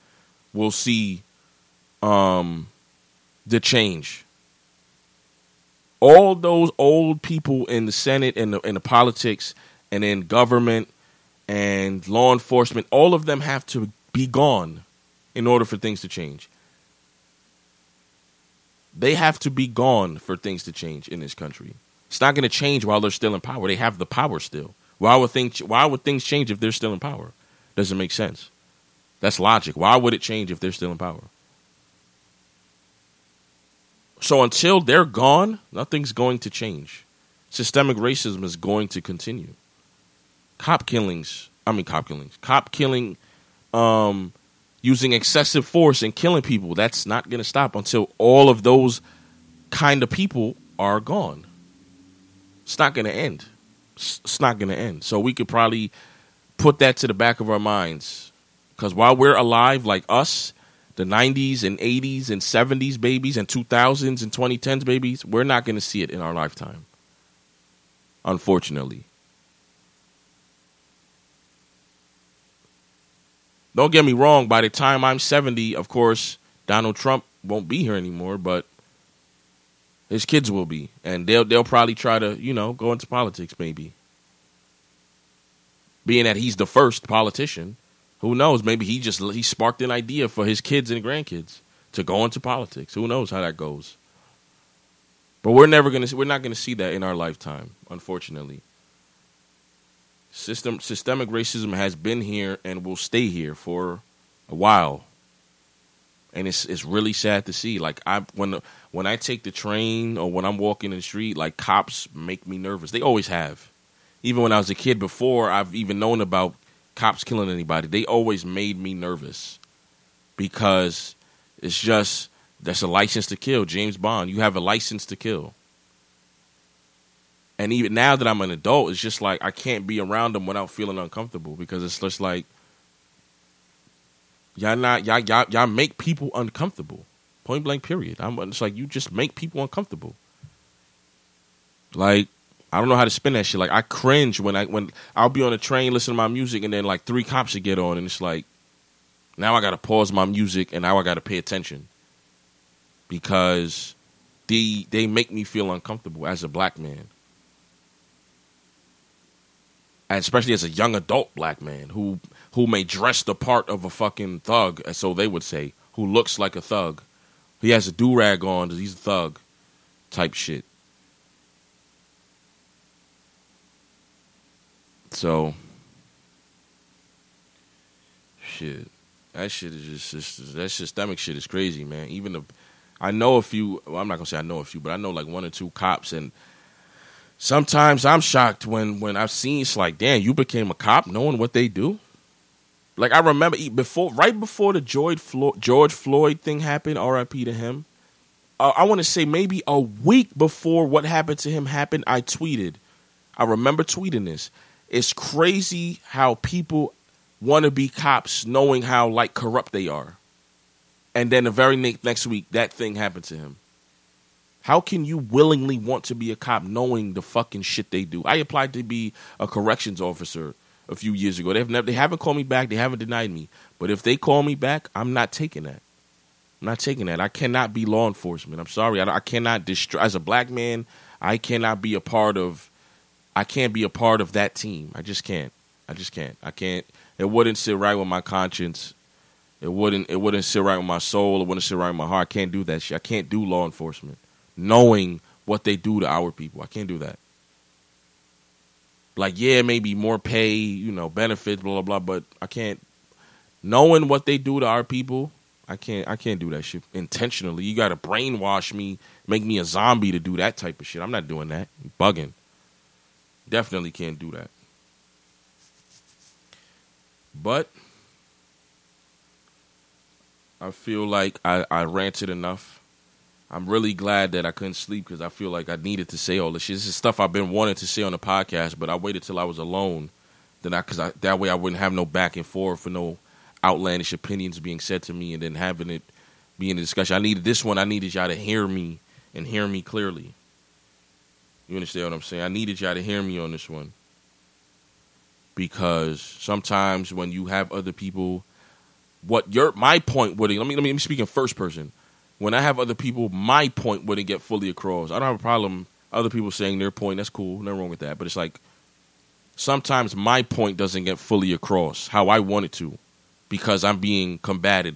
will see um, the change. All those old people in the Senate and the, and the politics and in government and law enforcement, all of them have to be gone in order for things to change. They have to be gone for things to change in this country. It's not going to change while they're still in power. They have the power still. Why would things, why would things change if they're still in power? Doesn't make sense. That's logic. Why would it change if they're still in power? So until they're gone, nothing's going to change. Systemic racism is going to continue. Cop killings. I mean, cop killings. Cop killing... Um, using excessive force and killing people, that's not going to stop until all of those kind of people are gone. It's not going to end. It's not going to end. So we could probably put that to the back of our minds. Because while we're alive, like us, the nineties and eighties and seventies babies and two thousands and twenty tens babies, we're not going to see it in our lifetime. Unfortunately. Don't get me wrong, by the time I'm seventy, of course, Donald Trump won't be here anymore, but his kids will be. And they'll they'll probably try to, you know, go into politics maybe. Being that he's the first politician, who knows? Maybe he just he sparked an idea for his kids and grandkids to go into politics. Who knows how that goes? But we're never gonna we're not gonna see that in our lifetime, unfortunately. System, systemic racism has been here and will stay here for a while, and it's it's really sad to see. Like I when when I take the train or when I'm walking in the street, like cops make me nervous. They always have, even when I was a kid. Before I've even known about cops killing anybody, they always made me nervous because it's just that's a license to kill. James Bond, you have a license to kill. And even now that I'm an adult, it's just like I can't be around them without feeling uncomfortable because it's just like y'all not y'all y'all, y'all make people uncomfortable. Point blank. Period. I'm it's like you just make people uncomfortable. Like I don't know how to spin that shit. Like I cringe when I when I'll be on a train listening to my music and then like three cops will get on and it's like now I gotta pause my music and now I gotta pay attention because they they make me feel uncomfortable as a black man. And especially as a young adult black man who who may dress the part of a fucking thug, as so they would say, who looks like a thug. He has a do-rag on, he's a thug type shit. So, shit. That shit is just, just that shit, stomach shit is crazy, man. Even the, I know a few, well, I'm not going to say I know a few, but I know like one or two cops, and sometimes I'm shocked when, when I've seen, it's like, damn, you became a cop knowing what they do? Like, I remember before, right before the George Floyd, George Floyd thing happened, R I P to him, uh, I want to say maybe a week before what happened to him happened, I tweeted. I remember tweeting this. It's crazy how people want to be cops knowing how, like, corrupt they are. And then the very next next week, that thing happened to him. How can you willingly want to be a cop knowing the fucking shit they do? I applied to be a corrections officer a few years ago. They've never, they haven't called me back. They haven't denied me. But if they call me back, I'm not taking that. I'm not taking that. I cannot be law enforcement. I'm sorry. I, I cannot destroy. As a black man, I cannot be a part of. I can't be a part of that team. I just can't. I just can't. I can't. It wouldn't sit right with my conscience. It wouldn't. It wouldn't sit right with my soul. It wouldn't sit right with my heart. I can't do that shit. I can't do law enforcement, knowing what they do to our people. I can't do that. Like, yeah, maybe more pay, you know, benefits, blah, blah, blah, but I can't, knowing what they do to our people, I can't, I can't do that shit intentionally. You got to brainwash me, make me a zombie to do that type of shit. I'm not doing that. I'm bugging. Definitely can't do that. But I feel like I, I ranted enough. I'm really glad that I couldn't sleep because I feel like I needed to say all this shit. This is stuff I've been wanting to say on the podcast, but I waited till I was alone. Then I, because I, that way I wouldn't have no back and forth for no outlandish opinions being said to me and then having it be in a discussion. I needed this one. I needed y'all to hear me and hear me clearly. You understand what I'm saying? I needed y'all to hear me on this one because sometimes when you have other people, what your my point would let me let me speak in first person. When I have other people, my point wouldn't get fully across. I don't have a problem other people saying their point. That's cool. Nothing wrong with that. But it's like sometimes my point doesn't get fully across how I want it to because I'm being combated,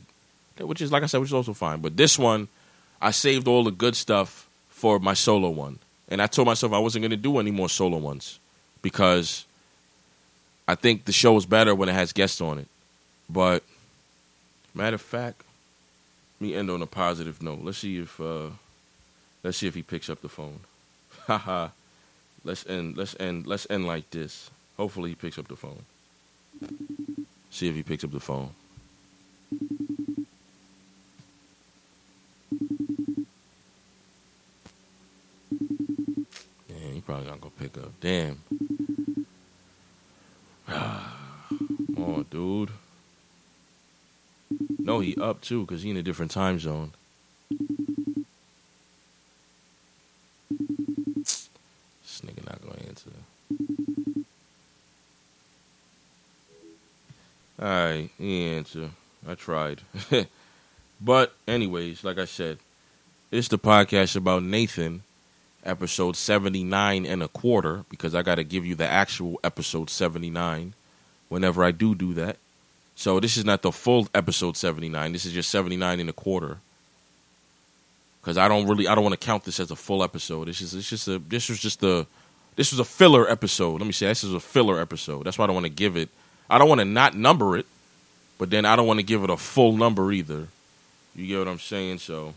which is, like I said, which is also fine. But this one, I saved all the good stuff for my solo one. And I told myself I wasn't going to do any more solo ones because I think the show is better when it has guests on it. But matter of fact, let me end on a positive note. Let's see if uh, let's see if he picks up the phone. Haha. let's end let's end let's end like this. Hopefully he picks up the phone. See if he picks up the phone. Damn, he probably not gonna pick up. Damn. Come on, dude. No, he up too, because he in a different time zone. This nigga not going to answer. All right, he ain't answer. I tried. But anyways, like I said, it's the podcast about Nathan, episode seventy-nine and a quarter, because I got to give you the actual episode seventy-nine whenever I do do that. So this is not the full episode seventy-nine. This is just seventy-nine and a quarter. Because I don't really, I don't want to count this as a full episode. This is, it's just a, this was just a, this was a filler episode. Let me say, this is a filler episode. That's why I don't want to give it. I don't want to not number it, but then I don't want to give it a full number either. You get what I'm saying? So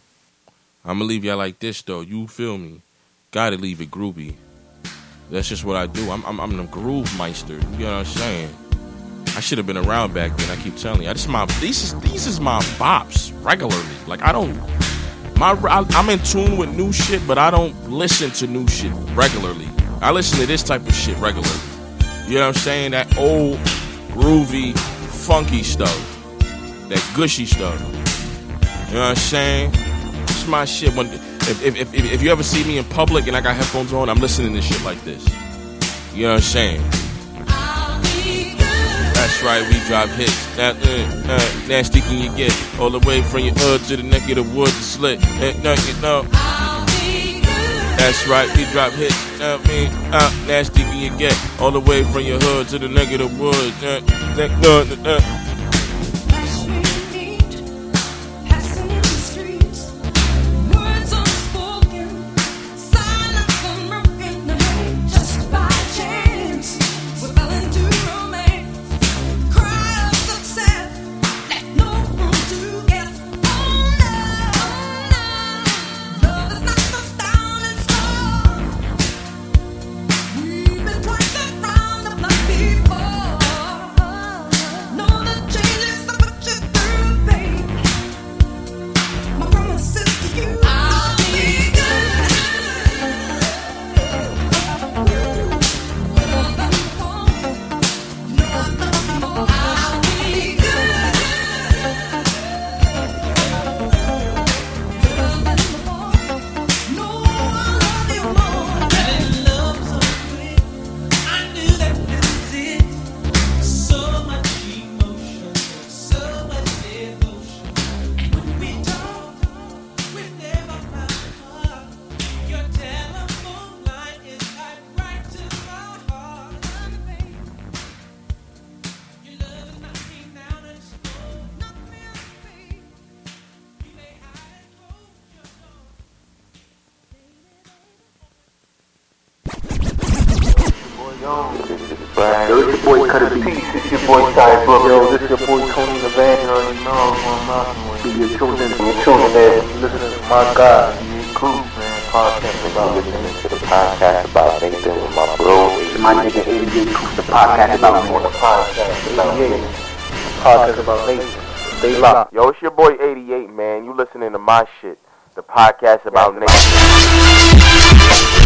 I'm gonna leave y'all like this though. You feel me? Gotta leave it groovy. That's just what I do. I'm, I'm, I'm the groove meister. You get what I'm saying? I should have been around back then. I keep telling you, I just my these is these is my bops regularly. Like I don't, my I, I'm in tune with new shit, but I don't listen to new shit regularly. I listen to this type of shit regularly. You know what I'm saying? That old groovy, funky stuff, that gushy stuff. You know what I'm saying? It's my shit. When if if if, if you ever see me in public and I got headphones on, I'm listening to shit like this. You know what I'm saying? That's right, we drop hits. That uh, uh, nasty can you get? All the way from your hood to the neck of the woods to slit. Uh, no, you know. That's right, we drop hits. Uh, mean, uh, nasty can you get? All the way from your hood to the neck of the woods. Uh, neck, no, no, no. No Yo, this your boy Cutter B. This your boy Ty Buck. Yo, this your boy Tony the Van. You already know I'm rocking with. You're tuning in. You're tuning in. Listening to my God. You're cool, man. Podcast about listening to the podcast about anything with my bros. My nigga eighty-eight. The podcast about more. The podcast about eighty-eight. Podcast about eighty-eight. They lock. Yo, it's your boy eighty-eight, man. You listening to my shit. The podcast about niggas.